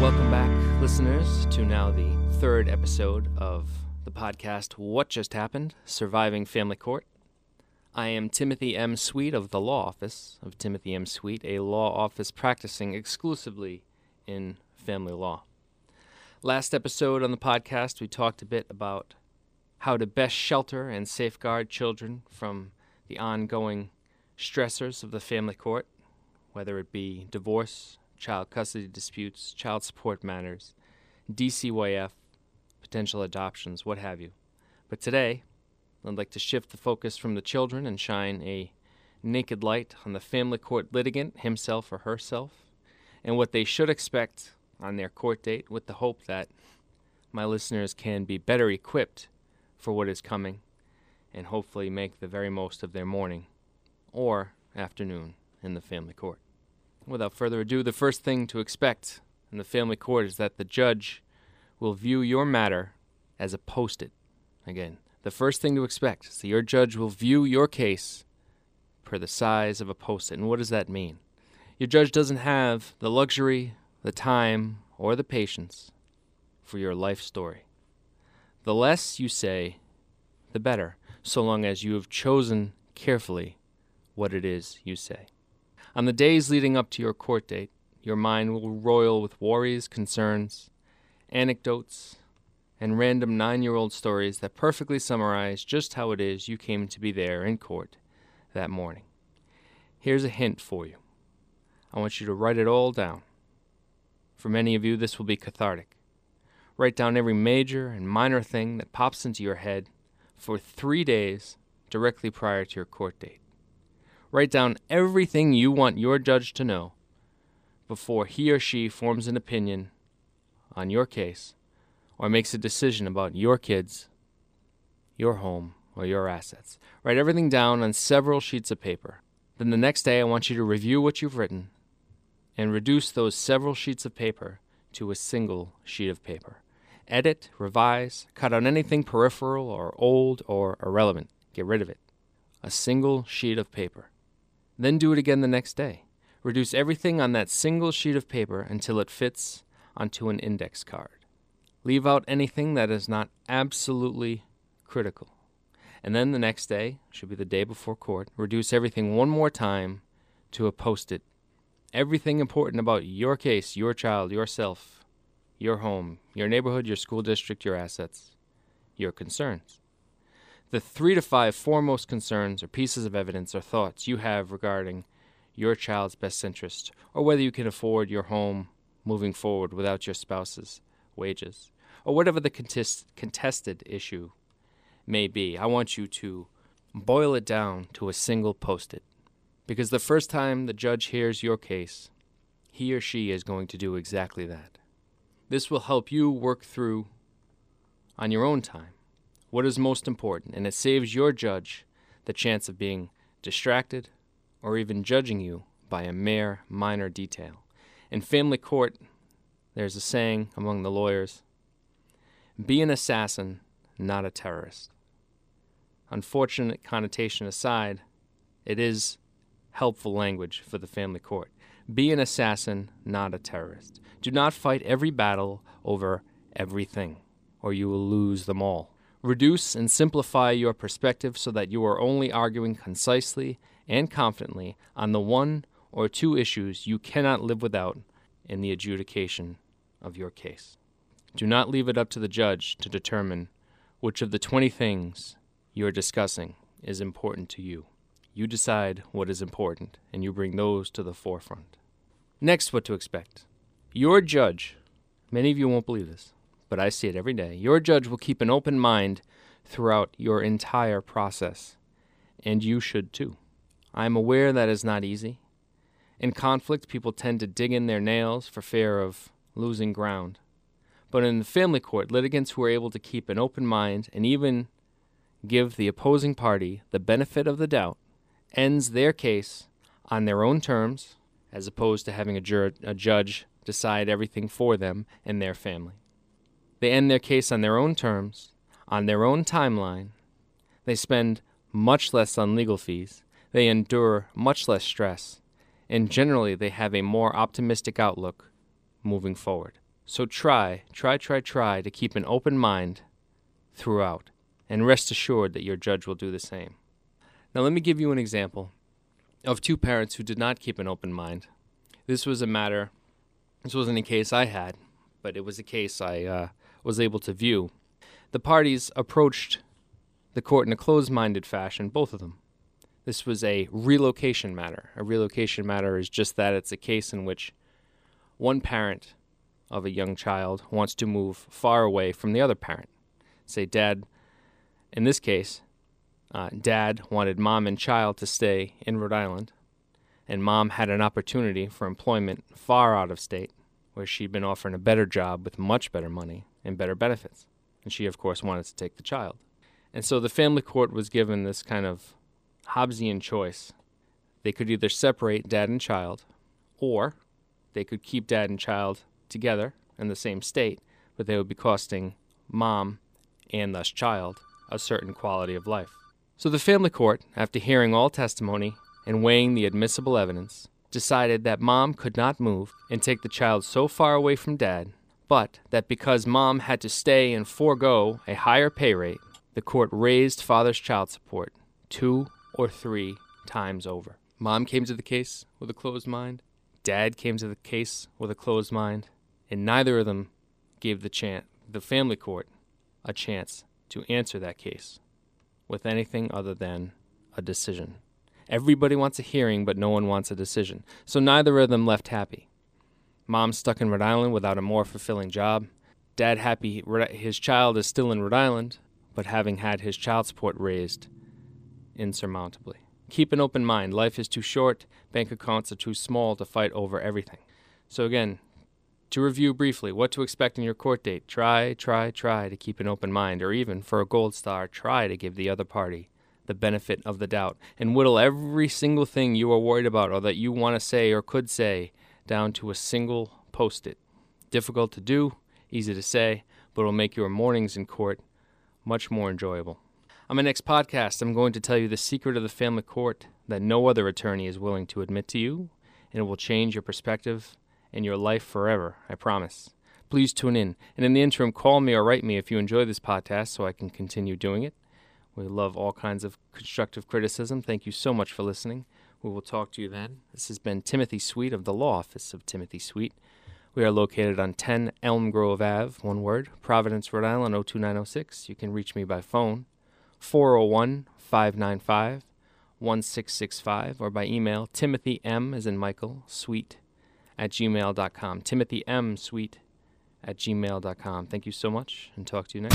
Welcome back, listeners, to now the third episode of the podcast, What Just Happened? Surviving Family Court. I am Timothy M. Sweet of the Law Office of Timothy M. Sweet, a law office practicing exclusively in family law. Last episode on the podcast, we talked a bit about how to best shelter and safeguard children from the ongoing stressors of the family court, whether it be divorce, child custody disputes, child support matters, DCYF, potential adoptions, what have you. But today, I'd like to shift the focus from the children and shine a naked light on the family court litigant, himself or herself, and what they should expect on their court date, with the hope that my listeners can be better equipped for what is coming and hopefully make the very most of their morning or afternoon in the family court. Without further ado, the first thing to expect in the family court is that the judge will view your matter as a post-it. Again, the first thing to expect is that your judge will view your case per the size of a post-it. And what does that mean? Your judge doesn't have the luxury, the time, or the patience for your life story. The less you say, the better, so long as you have chosen carefully what it is you say. On the days leading up to your court date, your mind will roil with worries, concerns, anecdotes, and random 9-year-old stories that perfectly summarize just how it is you came to be there in court that morning. Here's a hint for you. I want you to write it all down. For many of you, this will be cathartic. Write down every major and minor thing that pops into your head for 3 days directly prior to your court date. Write down everything you want your judge to know before he or she forms an opinion on your case or makes a decision about your kids, your home, or your assets. Write everything down on several sheets of paper. Then the next day, I want you to review what you've written and reduce those several sheets of paper to a single sheet of paper. Edit, revise, cut out anything peripheral or old or irrelevant. Get rid of it. A single sheet of paper. Then do it again the next day. Reduce everything on that single sheet of paper until it fits onto an index card. Leave out anything that is not absolutely critical. And then the next day, should be the day before court, reduce everything one more time to a post-it. Everything important about your case, your child, yourself, your home, your neighborhood, your school district, your assets, your concerns. The 3 to 5 foremost concerns or pieces of evidence or thoughts you have regarding your child's best interest, or whether you can afford your home moving forward without your spouse's wages, or whatever the contested issue may be. I want you to boil it down to a single post-it, because the first time the judge hears your case, he or she is going to do exactly that. This will help you work through on your own time what is most important, and it saves your judge the chance of being distracted or even judging you by a mere minor detail. In family court, there's a saying among the lawyers, be an assassin, not a terrorist. Unfortunate connotation aside, it is helpful language for the family court. Be an assassin, not a terrorist. Do not fight every battle over everything, or you will lose them all. Reduce and simplify your perspective so that you are only arguing concisely and confidently on the 1 or 2 issues you cannot live without in the adjudication of your case. Do not leave it up to the judge to determine which of the 20 things you are discussing is important to you. You decide what is important, and you bring those to the forefront. Next, what to expect. Your judge, many of you won't believe this, but I see it every day, your judge will keep an open mind throughout your entire process, and you should too. I am aware that is not easy. In conflict, people tend to dig in their nails for fear of losing ground. But in the family court, litigants who are able to keep an open mind and even give the opposing party the benefit of the doubt ends their case on their own terms, as opposed to having a judge decide everything for them and their family. They end their case on their own terms, on their own timeline. They spend much less on legal fees. They endure much less stress. And generally, they have a more optimistic outlook moving forward. So try to keep an open mind throughout, and rest assured that your judge will do the same. Now let me give you an example of two parents who did not keep an open mind. This wasn't a case I had, but it was a case I was able to view. The parties approached the court in a closed-minded fashion, both of them. This was a relocation matter. A relocation matter is just that. It's a case in which one parent of a young child wants to move far away from the other parent. Say, Dad, in this case, Dad wanted Mom and child to stay in Rhode Island, and Mom had an opportunity for employment far out of state, where she'd been offered a better job with much better money and better benefits. And she, of course, wanted to take the child. And so the family court was given this kind of Hobbesian choice. They could either separate Dad and child, or they could keep Dad and child together in the same state, but they would be costing Mom and thus child a certain quality of life. So the family court, after hearing all testimony and weighing the admissible evidence, decided that Mom could not move and take the child so far away from Dad, but that because Mom had to stay and forego a higher pay rate, the court raised Father's child support 2 or 3 times over. Mom came to the case with a closed mind. Dad came to the case with a closed mind. And neither of them gave the family court a chance to answer that case with anything other than a decision. Everybody wants a hearing, but no one wants a decision. So neither of them left happy. Mom stuck in Rhode Island without a more fulfilling job. Dad happy his child is still in Rhode Island, but having had his child support raised insurmountably. Keep an open mind. Life is too short. Bank accounts are too small to fight over everything. So again, to review briefly, what to expect in your court date. Try to keep an open mind, or even for a gold star, try to give the other party the benefit of the doubt, and whittle every single thing you are worried about or that you want to say or could say down to a single post-it. Difficult to do, easy to say, but it'll make your mornings in court much more enjoyable. On my next podcast, I'm going to tell you the secret of the family court that no other attorney is willing to admit to you, and it will change your perspective in your life forever, I promise. Please tune in. And in the interim, call me or write me if you enjoy this podcast so I can continue doing it. We love all kinds of constructive criticism. Thank you so much for listening. We will talk to you then. This has been Timothy Sweet of the Law Office of Timothy Sweet. We are located on 10 Elm Grove Ave, one word, Providence, Rhode Island, 02906. You can reach me by phone, 401-595-1665, or by email, TimothyM, as in Michael, Sweet, @gmail.com. TimothyMSweet@gmail.com. Thank you so much, and talk to you next.